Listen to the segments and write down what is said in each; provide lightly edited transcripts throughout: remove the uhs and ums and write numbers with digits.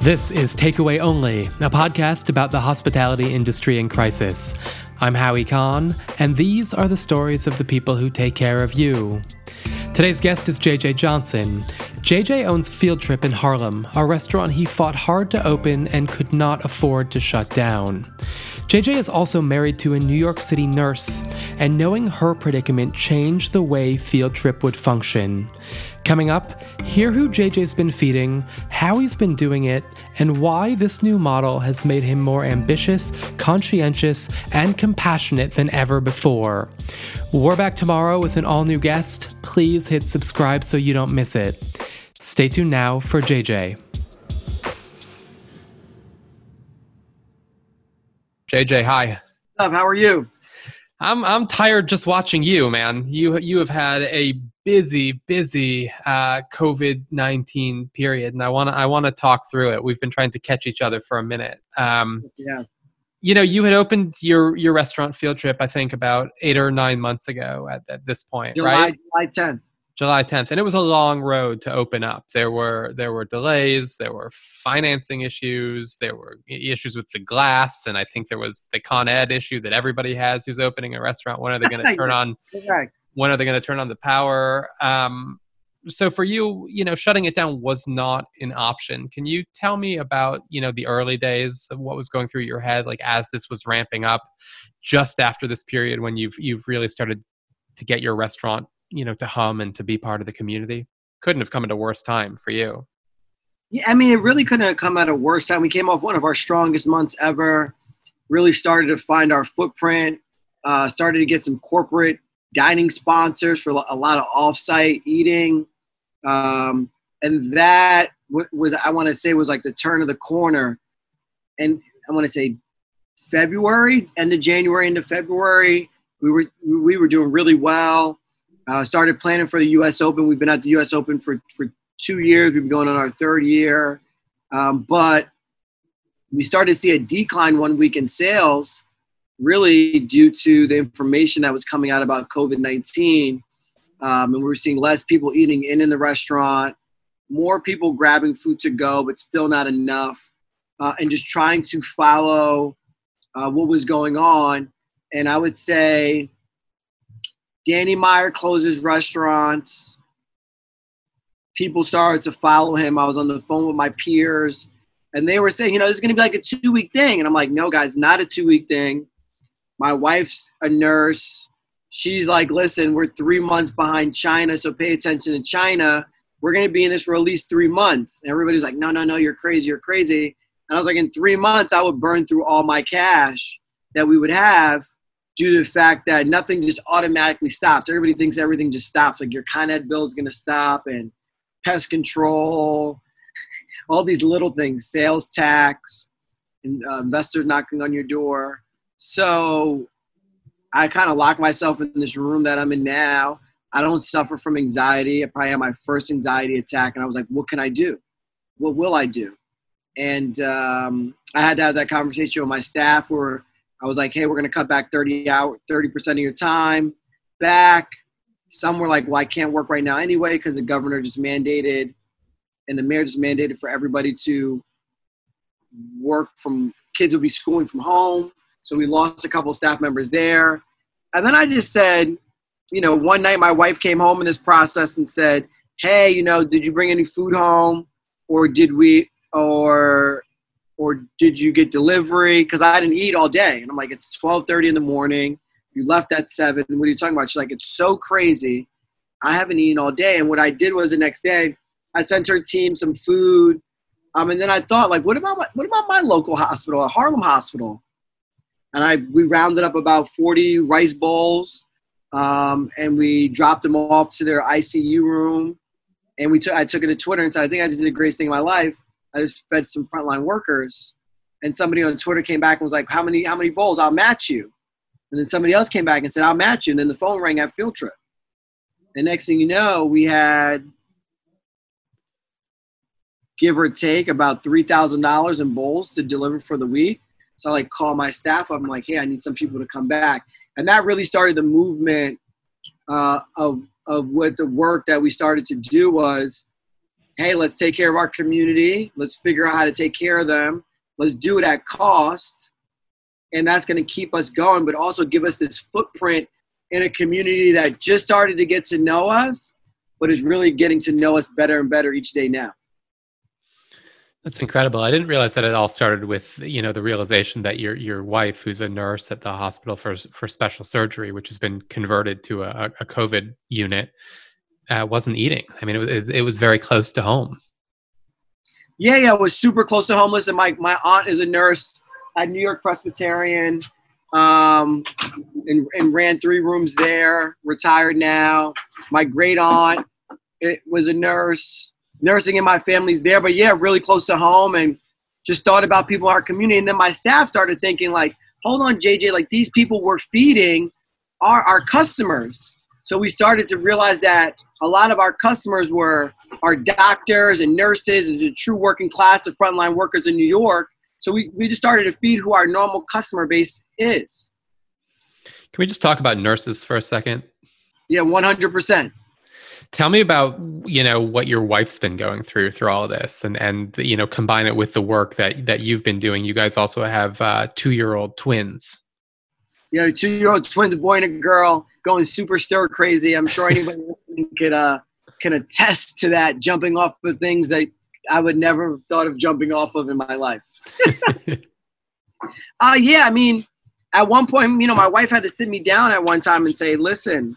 This is Takeaway Only, a podcast about the hospitality industry in crisis. I'm Howie Kahn, and these are the stories of the people who take care of you. Today's guest is JJ Johnson. JJ owns Field Trip in Harlem, a restaurant he fought hard to open and could not afford to shut down. JJ is also married to a New York City nurse, and knowing her predicament changed the way Field Trip would function. Coming up, hear who JJ's been feeding, how he's been doing it, and why this new model has made him more ambitious, conscientious, and compassionate than ever before. We're back tomorrow with an all-new guest. Please hit subscribe so you don't miss it. Stay tuned now for JJ. JJ, hi. What's up? How are you? I'm tired just watching you, man. You have had a busy COVID-19 period, and I want to talk through it. We've been trying to catch each other for a minute. Yeah. You know, you had opened your restaurant Field Trip, I think, about 8 or 9 months ago at this point, right? July 10th. And it was a long road to open up. There were delays, there were financing issues, there were issues with the glass, and I think there was the Con Ed issue that everybody has who's opening a restaurant. When are they going to turn on? Right. When are they going to turn on the power? So for you, you know, shutting it down was not an option. Can you tell me about, you know, the early days of what was going through your head, like as this was ramping up, just after this period when you've really started to get your restaurant, you know, to hum and to be part of the community? Couldn't have come at a worse time for you. Yeah, I mean, it really couldn't have come at a worse time. We came off one of our strongest months ever, really started to find our footprint, started to get some corporate dining sponsors for a lot of off-site eating. And that was, I want to say, was like the turn of the corner. And I want to say February, end of January, into February, we were doing really well. Started planning for the U.S. Open. We've been at the U.S. Open for 2 years. We've been going on our third year. But we started to see a decline one week in sales, really due to the information that was coming out about COVID-19. And we were seeing less people eating in the restaurant, more people grabbing food to go, but still not enough, and just trying to follow what was going on. And I would say Danny Meyer closes restaurants. People started to follow him. I was on the phone with my peers, and they were saying, you know, this is going to be like a 2-week thing. And I'm like, no, guys, not a 2-week thing. My wife's a nurse. She's like, listen, we're 3 months behind China, so pay attention to China. We're going to be in this for at least 3 months. And everybody's like, no, you're crazy. And I was like, in 3 months, I would burn through all my cash that we would have, due to the fact that nothing just automatically stops. Everybody thinks everything just stops. Like your Con Ed bill is going to stop, and pest control, all these little things, sales tax, and investors knocking on your door. So I kind of locked myself in this room that I'm in now. I don't suffer from anxiety. I probably had my first anxiety attack, and I was like, what can I do? What will I do? And I had to have that conversation with my staff where I was like, hey, we're going to cut back 30% of your time back. Some were like, well, I can't work right now anyway because the governor just mandated and the mayor just mandated for everybody to work from – kids would be schooling from home. So we lost a couple of staff members there. And then I just said, you know, one night my wife came home in this process and said, hey, you know, did you bring any food home, or did we – or did you get delivery? Because I didn't eat all day. And I'm like, it's 12:30 in the morning. You left at 7. What are you talking about? She's like, it's so crazy. I haven't eaten all day. And what I did was the next day, I sent her team some food. And then I thought, like, what about my local hospital, a Harlem Hospital? And we rounded up about 40 rice bowls, and we dropped them off to their ICU room. And I took it to Twitter and said, I think I just did the greatest thing in my life. I just fed some frontline workers, and somebody on Twitter came back and was like, how many bowls? I'll match you. And then somebody else came back and said, I'll match you. And then the phone rang at Field Trip. And next thing you know, we had, give or take, about $3,000 in bowls to deliver for the week. So I like call my staff up. I'm like, hey, I need some people to come back. And that really started the movement of what the work that we started to do was, hey, let's take care of our community. Let's figure out how to take care of them. Let's do it at cost. And that's going to keep us going, but also give us this footprint in a community that just started to get to know us, but is really getting to know us better and better each day now. That's incredible. I didn't realize that it all started with, you know, the realization that your wife, who's a nurse at the hospital for special surgery, which has been converted to a COVID unit, wasn't eating. I mean, it was very close to home. Yeah, it was super close to home. Listen, my aunt is a nurse at New York Presbyterian, and ran 3 rooms there, retired now. My great aunt was a nurse. Nursing in my family's there, but yeah, really close to home, and just thought about people in our community. And then my staff started thinking, like, hold on, JJ, like these people we're feeding are our customers. So we started to realize that a lot of our customers were our doctors and nurses, is a true working class of frontline workers in New York. So we just started to feed who our normal customer base is. Can we just talk about nurses for a second? Yeah, 100%. Tell me about, you know, what your wife's been going through all of this, and you know, combine it with the work that you've been doing. You guys also have 2-year-old twins. Yeah, 2-year-old twins, a boy and a girl, going super stir crazy. I'm sure anybody can attest to that, jumping off of things that I would never have thought of jumping off of in my life. Yeah, I mean, at one point, you know, my wife had to sit me down at one time and say, listen,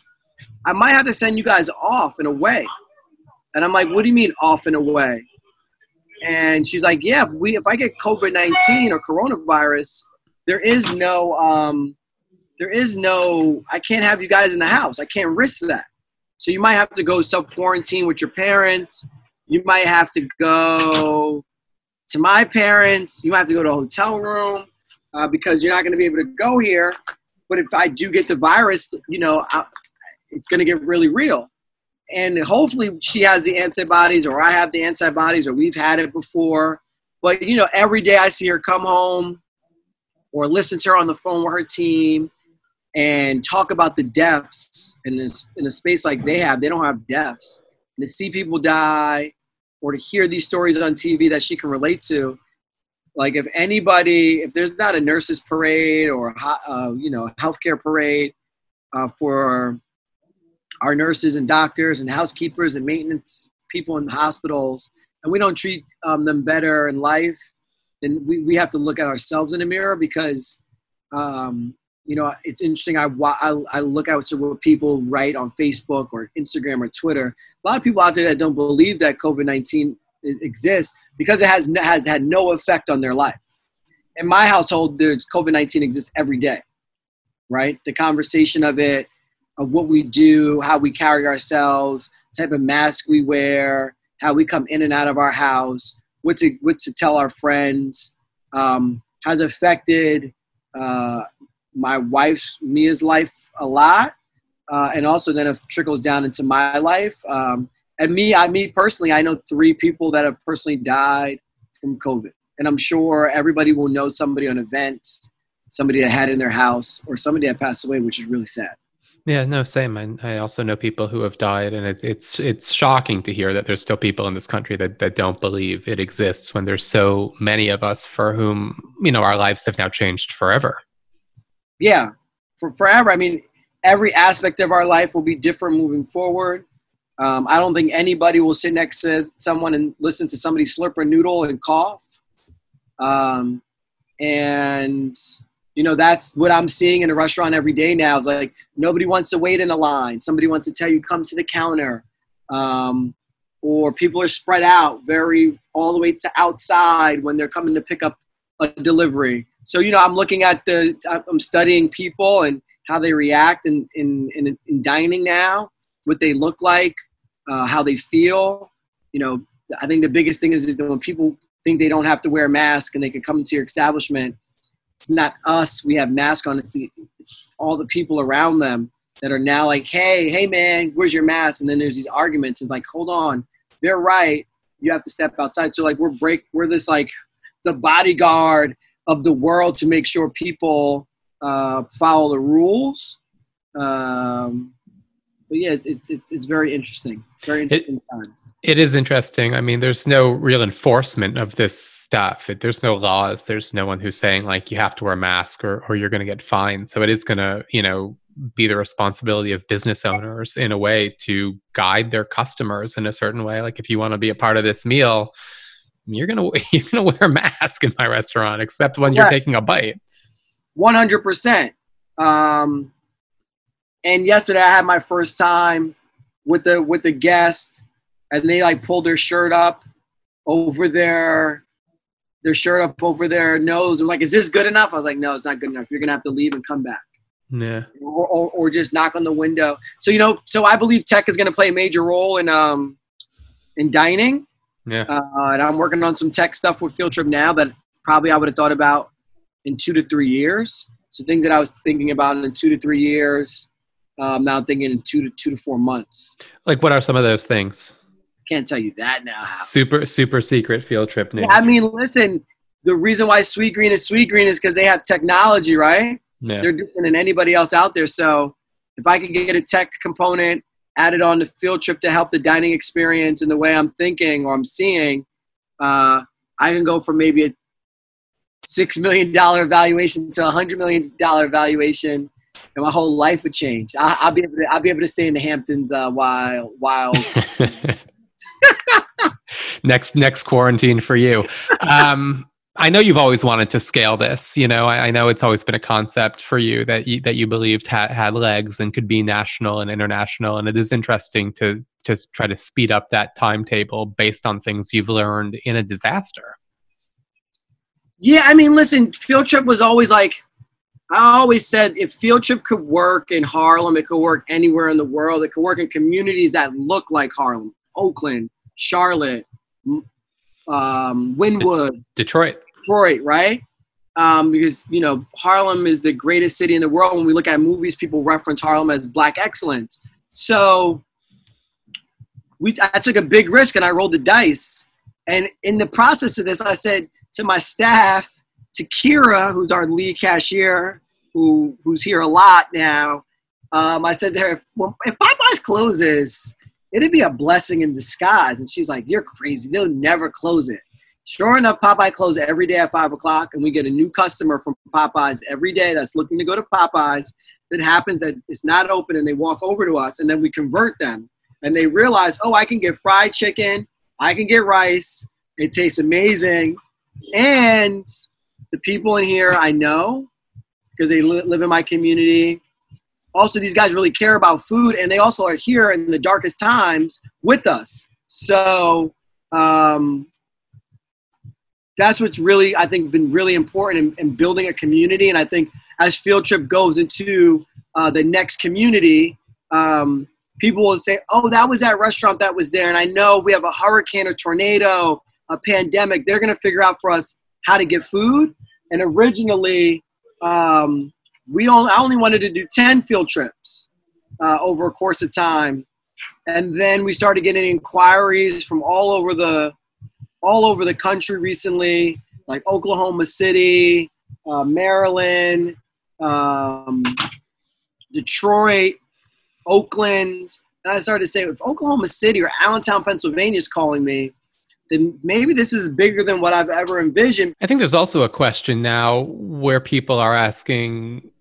I might have to send you guys off and away. And I'm like, what do you mean off and away? And she's like, yeah, if I get COVID-19 or coronavirus, there is no, I can't have you guys in the house. I can't risk that. So you might have to go self-quarantine with your parents. You might have to go to my parents. You might have to go to a hotel room because you're not going to be able to go here. But if I do get the virus, you know, it's going to get really real. And hopefully she has the antibodies, or I have the antibodies, or we've had it before. But, you know, every day I see her come home or listen to her on the phone with her team and talk about the deaths in a space like they have. They don't have deaths. And to see people die or to hear these stories on TV that she can relate to. Like if there's not a nurses parade or, you know, a healthcare parade for our nurses and doctors and housekeepers and maintenance people in the hospitals, and we don't treat them better in life, then we have to look at ourselves in the mirror because, you know, it's interesting. I look at what people write on Facebook or Instagram or Twitter. A lot of people out there that don't believe that COVID-19 exists because it has had no effect on their life. In my household, there's COVID-19 exists every day, right? The conversation of it, of what we do, how we carry ourselves, type of mask we wear, how we come in and out of our house, what to tell our friends, has affected my wife's, Mia's life a lot, and also then it trickles down into my life. And me personally, I know 3 people that have personally died from COVID, and I'm sure everybody will know somebody on events, somebody that had in their house, or somebody that passed away, which is really sad. Yeah, no, same. I also know people who have died, and it's shocking to hear that there's still people in this country that don't believe it exists when there's so many of us for whom, you know, our lives have now changed forever. Yeah, for forever. I mean, every aspect of our life will be different moving forward. I don't think anybody will sit next to someone and listen to somebody slurp a noodle and cough. And you know, that's what I'm seeing in a restaurant every day now. It's like nobody wants to wait in a line. Somebody wants to tell you, come to the counter. Or people are spread out all the way to outside when they're coming to pick up a delivery. So, you know, I'm studying people and how they react in dining now, what they look like, how they feel. You know, I think the biggest thing is when people think they don't have to wear a mask and they can come into your establishment. It's not us. We have masks on. It's all the people around them that are now like, hey, man, where's your mask? And then there's these arguments. It's like, hold on. They're right. You have to step outside. So, like, we're this, like, the bodyguard of the world to make sure people follow the rules. But yeah, it's very interesting. Very interesting times. It is interesting. I mean, there's no real enforcement of this stuff. There's no laws. There's no one who's saying like you have to wear a mask or you're going to get fined. So it is going to, you know, be the responsibility of business owners in a way to guide their customers in a certain way. Like if you want to be a part of this meal, you're gonna wear a mask in my restaurant, except when you're taking a bite. 100%. And yesterday I had my first time with the guest, and they like pulled their shirt up over their nose. They're like, "Is this good enough?" I was like, "No, it's not good enough. You're gonna have to leave and come back." Yeah. Or just knock on the window. So you know, so I believe tech is gonna play a major role in dining. Yeah. And I'm working on some tech stuff with Field Trip now that probably I would have thought about in 2 to 3 years. So things that I was thinking about in 2 to 3 years. Now I'm thinking in 2 to 4 months. Like, what are some of those things? Can't tell you that now. Super secret Field Trip news. Yeah, I mean, listen, the reason why Sweetgreen is because they have technology, right? Yeah. They're different than anybody else out there. So if I can get a tech component added on the Field Trip to help the dining experience and the way I'm thinking or I'm seeing, I can go from maybe a $6 million valuation to a $100 million valuation. And my whole life would change. I'll be able to stay in the Hamptons while. next quarantine for you. I know you've always wanted to scale this. You know, I know it's always been a concept for you that you believed had legs and could be national and international. And it is interesting to just try to speed up that timetable based on things you've learned in a disaster. Yeah, I mean, listen, Field Trip was always like. I always said if Field Trip could work in Harlem, it could work anywhere in the world. It could work in communities that look like Harlem, Oakland, Charlotte, Wynwood. Detroit, right? Because, you know, Harlem is the greatest city in the world. When we look at movies, people reference Harlem as Black excellence. So I took a big risk and I rolled the dice. And in the process of this, I said to my staff, to Kira, who's our lead cashier, who's here a lot now, I said to her, if Popeyes closes, it'd be a blessing in disguise. And she was like, you're crazy. They'll never close it. Sure enough, Popeyes closes every day at 5 o'clock, and we get a new customer from Popeyes every day that's looking to go to Popeyes. That happens that it's not open, and they walk over to us, and then we convert them. And they realize, oh, I can get fried chicken. I can get rice. It tastes amazing. And the people in here I know because they live in my community. Also, these guys really care about food, and they also are here in the darkest times with us. So that's what's really, I think, been really important in building a community. And I think as Field Trip goes into the next community, people will say, oh, that was that restaurant that was there. And I know we have a hurricane, a tornado, a pandemic. They're going to figure out for us how to get food. And originally, I only wanted to do 10 field trips over a course of time, and then we started getting inquiries from all over the country recently, like Oklahoma City, Maryland, Detroit, Oakland, and I started to say, if Oklahoma City or Allentown, Pennsylvania is calling me, then maybe this is bigger than what I've ever envisioned. I think there's also a question now where people are asking,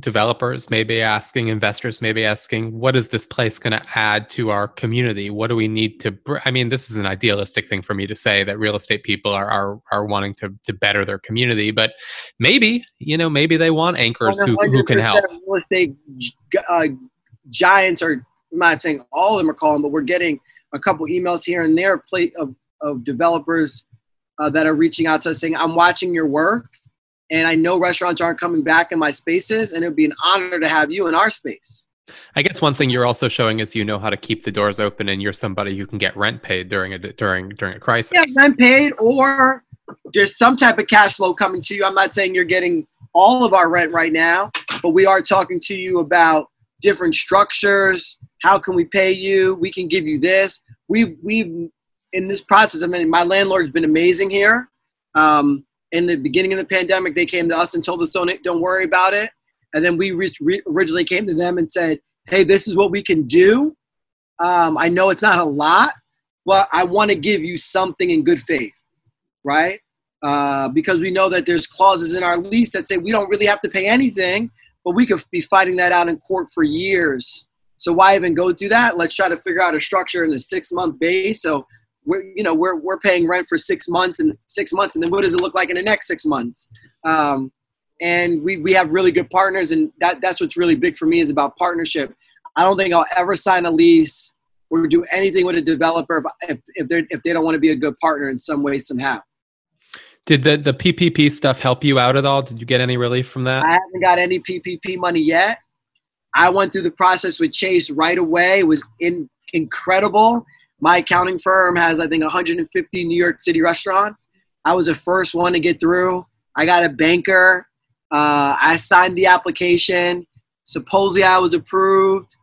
developers may be asking, investors may be asking, what is this place going to add to our community? What do we need to I mean, this is an idealistic thing for me to say, that real estate people are wanting to better their community, but maybe, you know, maybe they want anchors who can help. Real estate giants are, I'm not saying all of them are calling, but we're getting a couple emails here and there of developers that are reaching out to us saying, I'm watching your work and I know restaurants aren't coming back in my spaces, and it would be an honor to have you in our space. I guess one thing you're also showing is you know how to keep the doors open, and you're somebody who can get rent paid during a crisis. Yeah, rent paid, or there's some type of cash flow coming to you. I'm not saying you're getting all of our rent right now, but we are talking to you about different structures. How can we pay you? We can give you this. We've in this process, I mean, my landlord's been amazing here. In the beginning of the pandemic, they came to us and told us, don't worry about it. And then we originally came to them and said, hey, this is what we can do. I know it's not a lot, but I want to give you something in good faith, right? Because we know that there's clauses in our lease that say we don't really have to pay anything, but we could be fighting that out in court for years. So why even go through that? Let's try to figure out a structure in a 6-month base. So we're paying rent for 6 months and 6 months, and then what does it look like in the next 6 months? And we have really good partners, and that's what's really big for me is about partnership. I don't think I'll ever sign a lease or do anything with a developer if they don't want to be a good partner in some way, somehow. Did the PPP stuff help you out at all? Did you get any relief from that? I haven't got any PPP money yet. I went through the process with Chase right away. It was incredible. My accounting firm has, I think, 150 New York City restaurants. I was the first one to get through. I got a banker. I signed the application. Supposedly I was approved.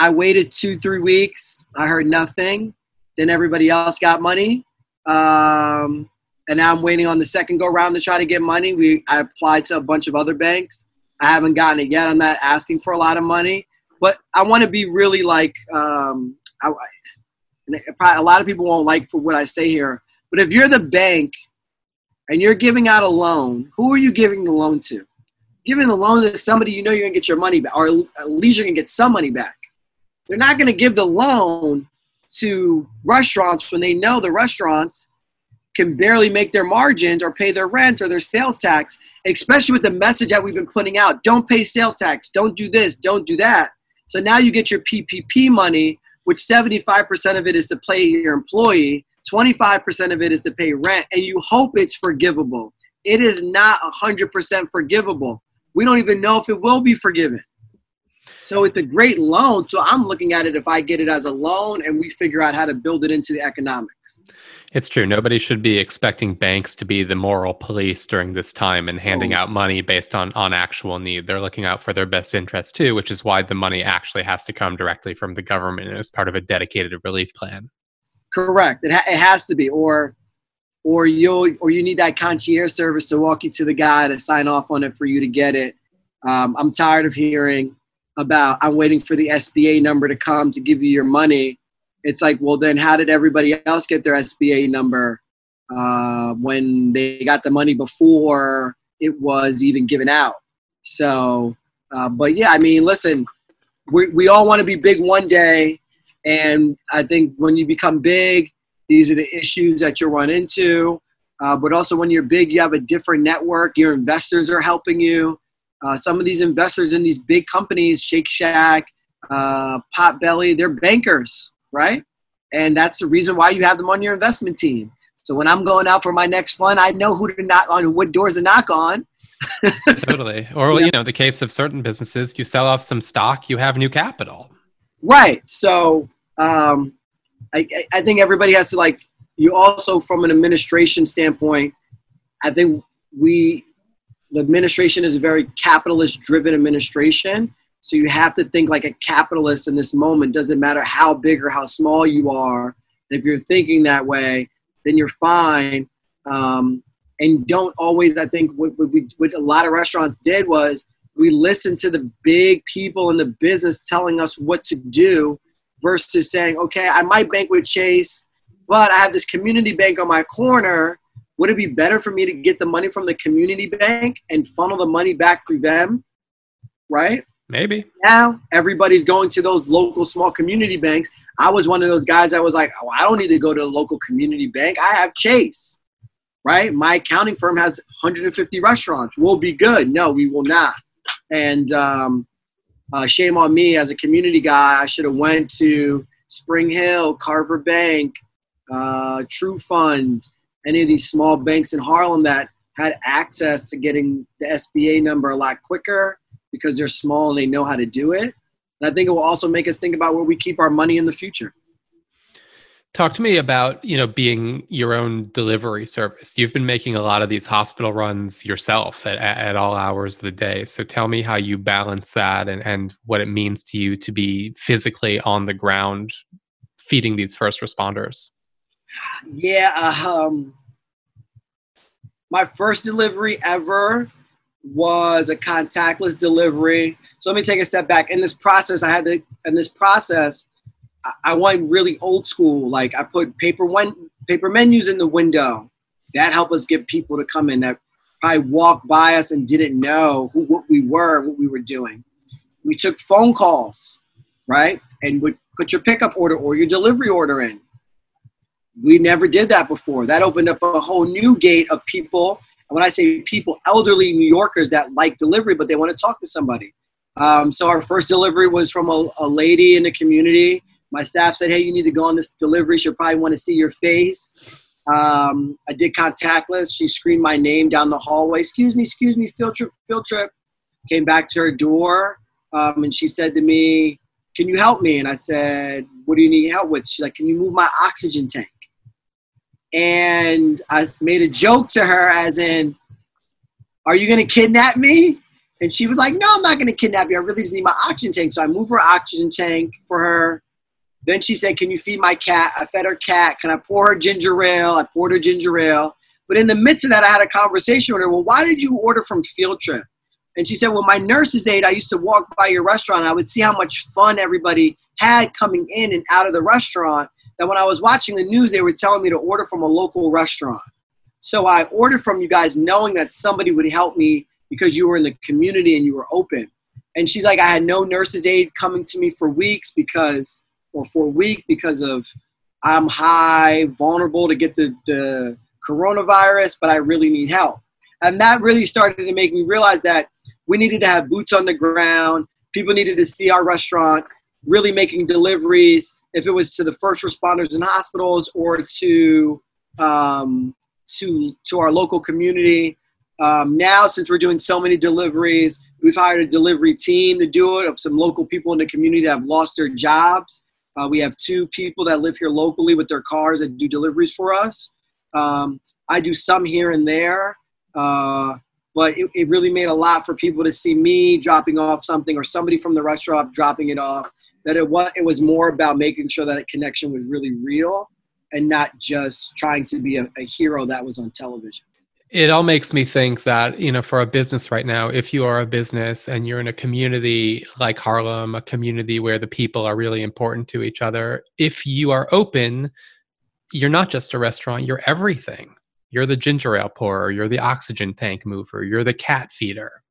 I waited 2-3 weeks. I heard nothing. Then everybody else got money. And now I'm waiting on the second go round to try to get money. I applied to a bunch of other banks. I haven't gotten it yet. I'm not asking for a lot of money, but I want to be really like, a lot of people won't like for what I say here, but if you're the bank and you're giving out a loan, who are you giving the loan to? Giving the loan to somebody you know you're going to get your money back, or at least you're going to get some money back. They're not going to give the loan to restaurants when they know the restaurants can barely make their margins or pay their rent or their sales tax, especially with the message that we've been putting out. Don't pay sales tax. Don't do this. Don't do that. So now you get your PPP money, which 75% of it is to pay your employee, 25% of it is to pay rent, and you hope it's forgivable. It is not 100% forgivable. We don't even know if it will be forgiven. So it's a great loan. So I'm looking at it if I get it as a loan and we figure out how to build it into the economics. It's true. Nobody should be expecting banks to be the moral police during this time and handing out money based on actual need. They're looking out for their best interest too, which is why the money actually has to come directly from the government as part of a dedicated relief plan. Correct. It has to be, or you need that concierge service to walk you to the guy to sign off on it for you to get it. I'm tired of hearing about, I'm waiting for the SBA number to come to give you your money. It's like, well, then how did everybody else get their SBA number when they got the money before it was even given out? So, but yeah, I mean, listen, we all want to be big one day. And I think when you become big, these are the issues that you run into. But also when you're big, you have a different network. Your investors are helping you. Some of these investors in these big companies, Shake Shack, Potbelly, they're bankers, right? And that's the reason why you have them on your investment team. So when I'm going out for my next fund, I know who to knock on, what doors to knock on. Totally. Or, yeah. You know, the case of certain businesses, you sell off some stock, you have new capital. Right. So I think everybody has to, like, you also from an administration standpoint, I think the administration is a very capitalist-driven administration. So you have to think like a capitalist in this moment. Doesn't matter how big or how small you are. And if you're thinking that way, then you're fine. And don't always, I think, what a lot of restaurants did was we listened to the big people in the business telling us what to do versus saying, okay, I might bank with Chase, but I have this community bank on my corner. Would it be better for me to get the money from the community bank and funnel the money back through them, right? Maybe. Now everybody's going to those local small community banks. I was one of those guys that was like, oh, I don't need to go to a local community bank. I have Chase, right? My accounting firm has 150 restaurants. We'll be good. No, we will not. And shame on me as a community guy. I should have went to Spring Hill, Carver Bank, True Fund, any of these small banks in Harlem that had access to getting the SBA number a lot quicker because they're small and they know how to do it. And I think it will also make us think about where we keep our money in the future. Talk to me about, you know, being your own delivery service. You've been making a lot of these hospital runs yourself at all hours of the day. So tell me how you balance that and what it means to you to be physically on the ground feeding these first responders. Yeah, my first delivery ever was a contactless delivery. So let me take a step back. In this process, I went really old school. Like I put paper menus in the window. That helped us get people to come in that probably walked by us and didn't know who, what we were, what we were doing. We took phone calls, right? And would put your pickup order or your delivery order in. We never did that before. That opened up a whole new gate of people. And when I say people, elderly New Yorkers that like delivery, but they want to talk to somebody. So our first delivery was from a lady in the community. My staff said, hey, you need to go on this delivery. She'll probably want to see your face. I did contactless. She screamed my name down the hallway. Excuse me, field trip, field trip. Came back to her door, and she said to me, can you help me? And I said, what do you need help with? She's like, can you move my oxygen tank? And I made a joke to her as in, are you going to kidnap me? And she was like, no, I'm not going to kidnap you. I really just need my oxygen tank. So I moved her oxygen tank for her. Then she said, can you feed my cat? I fed her cat. Can I pour her ginger ale? I poured her ginger ale. But in the midst of that, I had a conversation with her. Well, why did you order from Field Trip? And she said, well, my nurse's aide, I used to walk by your restaurant. I would see how much fun everybody had coming in and out of the restaurant. That when I was watching the news, they were telling me to order from a local restaurant. So I ordered from you guys knowing that somebody would help me because you were in the community and you were open. And she's like, I had no nurse's aide coming to me for weeks because, or for a week because of I'm high, vulnerable to get the coronavirus, but I really need help. And that really started to make me realize that we needed to have boots on the ground. People needed to see our restaurant really making deliveries. If it was to the first responders in hospitals or to our local community. Now, since we're doing so many deliveries, we've hired a delivery team to do it of some local people in the community that have lost their jobs. We have two people that live here locally with their cars that do deliveries for us. I do some here and there, but it really made a lot for people to see me dropping off something or somebody from the restaurant dropping it off. That it was more about making sure that a connection was really real and not just trying to be a hero that was on television. It all makes me think that, you know, for a business right now, if you are a business and you're in a community like Harlem, a community where the people are really important to each other, if you are open, you're not just a restaurant, you're everything. You're the ginger ale pourer, you're the oxygen tank mover, you're the cat feeder.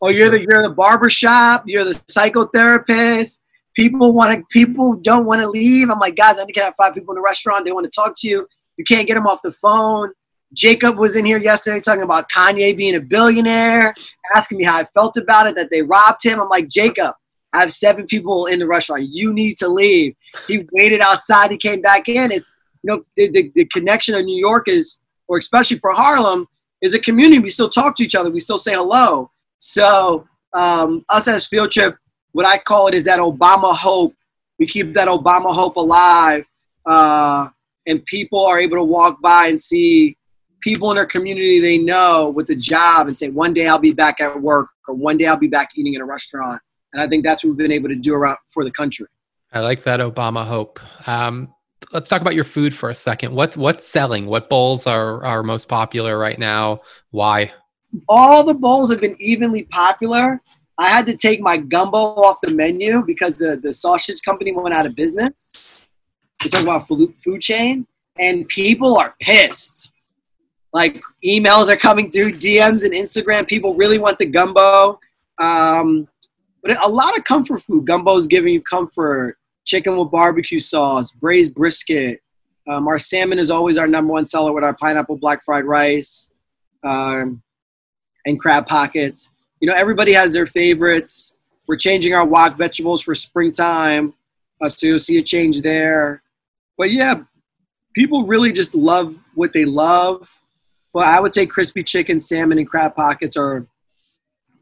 Oh, you're the barbershop, you're the psychotherapist. People don't want to leave. I'm like, guys, I can have 5 people in the restaurant. They want to talk to you. You can't get them off the phone. Jacob was in here yesterday talking about Kanye being a billionaire, asking me how I felt about it, that they robbed him. I'm like, Jacob, I have 7 people in the restaurant. You need to leave. He waited outside. He came back in. It's, you know, the connection of New York is, or especially for Harlem, is a community. We still talk to each other. We still say hello. So us as Field Trip, what I call it is that Obama hope. We keep that Obama hope alive, and people are able to walk by and see people in their community they know with a job and say, one day I'll be back at work or one day I'll be back eating in a restaurant. And I think that's what we've been able to do around for the country. I like that Obama hope. Let's talk about your food for a second. What's selling? What bowls are most popular right now? Why? All the bowls have been evenly popular. I had to take my gumbo off the menu because the sausage company went out of business. We're talking about food chain, and people are pissed. Like, emails are coming through, DMs and Instagram. People really want the gumbo. But a lot of comfort food. Gumbo's giving you comfort. Chicken with barbecue sauce, braised brisket. Our salmon is always our number one seller with our pineapple black fried rice and crab pockets. You know, everybody has their favorites. We're changing our wok vegetables for springtime, so you'll see a change there. But yeah, people really just love what they love. But I would say crispy chicken, salmon, and crab pockets are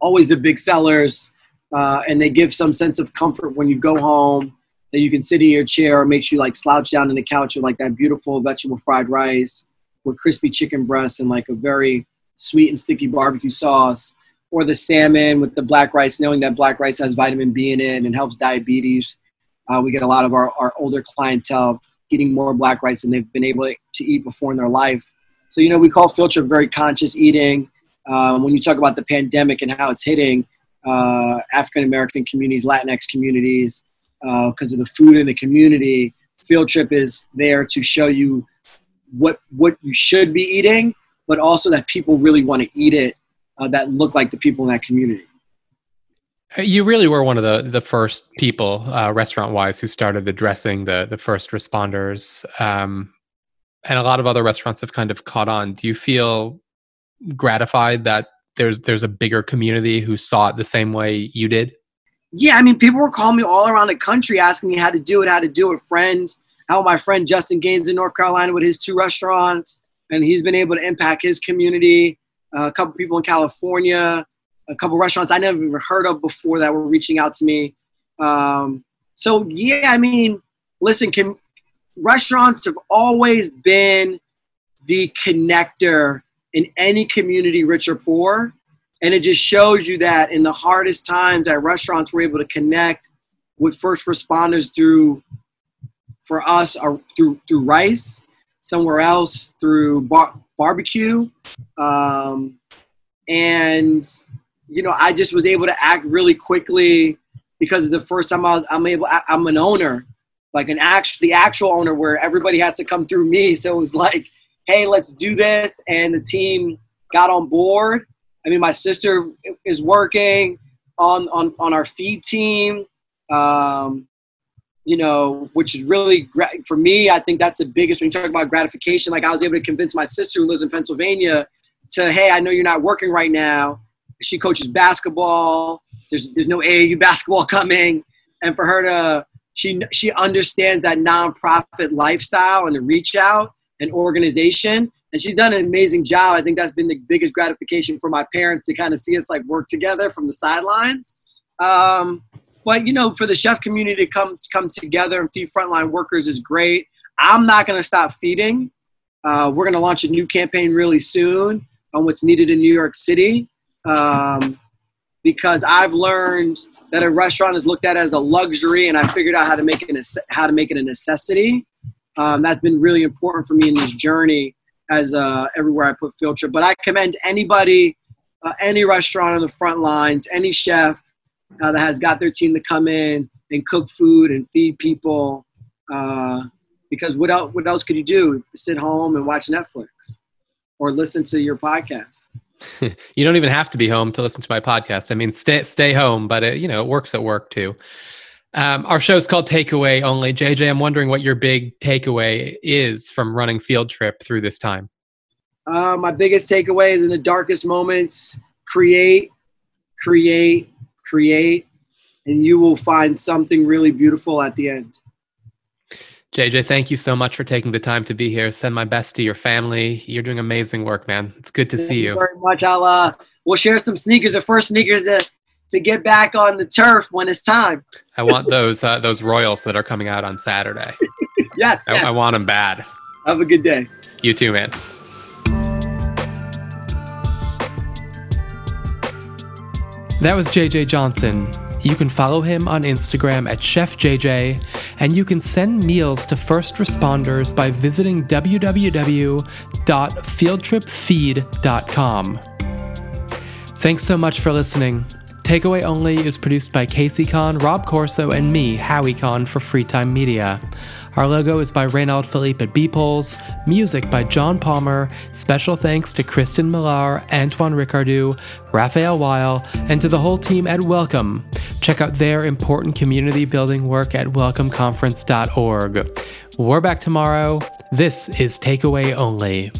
always the big sellers, and they give some sense of comfort when you go home, that you can sit in your chair or makes you like slouch down on the couch with like that beautiful vegetable fried rice with crispy chicken breasts and like a very sweet and sticky barbecue sauce. Or the salmon with the black rice, knowing that black rice has vitamin B in it and helps diabetes. We get a lot of our older clientele eating more black rice than they've been able to eat before in their life. So, you know, we call Field Trip very conscious eating. When you talk about the pandemic and how it's hitting African-American communities, Latinx communities, because of the food in the community, Field Trip is there to show you what you should be eating, but also that people really want to eat it that look like the people in that community. You really were one of the first people, restaurant-wise, who started addressing the first responders. And a lot of other restaurants have kind of caught on. Do you feel gratified that there's a bigger community who saw it the same way you did? Yeah, I mean, people were calling me all around the country asking me how to do it. Friends, how my friend Justin Gaines in North Carolina with his 2 restaurants, and he's been able to impact his community. A couple people in California, a couple restaurants I never even heard of before that were reaching out to me. So yeah, I mean, listen, restaurants have always been the connector in any community, rich or poor. And it just shows you that in the hardest times that restaurants were able to connect with first responders through, for us, or through rice, somewhere else through barbecue. And, you know, I just was able to act really quickly because the first time I'm an owner, like the actual owner where everybody has to come through me. So it was like, hey, let's do this. And the team got on board. I mean, my sister is working on our feed team, you know, which is really, for me, I think that's the biggest, when you talk about gratification, like I was able to convince my sister who lives in Pennsylvania to, hey, I know you're not working right now. She coaches basketball. There's no AAU basketball coming. And for her to, she understands that nonprofit lifestyle and the reach out and organization. And she's done an amazing job. I think that's been the biggest gratification for my parents to kind of see us like work together from the sidelines. But, you know, for the chef community to come together and feed frontline workers is great. I'm not going to stop feeding. We're going to launch a new campaign really soon on what's needed in New York City. Because I've learned that a restaurant is looked at as a luxury, and I figured out how to make it a necessity. That's been really important for me in this journey. As everywhere I put Field Trip. But I commend anybody, any restaurant on the front lines, any chef that has got their team to come in and cook food and feed people. Because what else could you do? Sit home and watch Netflix or listen to your podcast. You don't even have to be home to listen to my podcast. I mean, stay home, but it works at work too. Our show is called Takeaway Only. JJ, I'm wondering what your big takeaway is from running Field Trip through this time. My biggest takeaway is in the darkest moments, create, and you will find something really beautiful at the end. JJ, thank you so much for taking the time to be here. Send my best to your family. You're doing amazing work, man. It's good to see you. Thank you very much. We'll share some sneakers, the first sneakers to get back on the turf when it's time. I want those Royals that are coming out on Saturday. Yes. I want them bad. Have a good day. You too, man. That was JJ Johnson. You can follow him on Instagram at ChefJJ, and you can send meals to first responders by visiting www.fieldtripfeed.com. Thanks so much for listening. Takeaway Only is produced by Casey Kahn, Rob Corso, and me, Howie Kahn, for Free Time Media. Our logo is by Reynald Philippe at B-Poles, music by John Palmer, special thanks to Kristen Millar, Antoine Ricardieu, Raphael Weil, and to the whole team at Welcome. Check out their important community building work at welcomeconference.org. We're back tomorrow. This is Takeaway Only.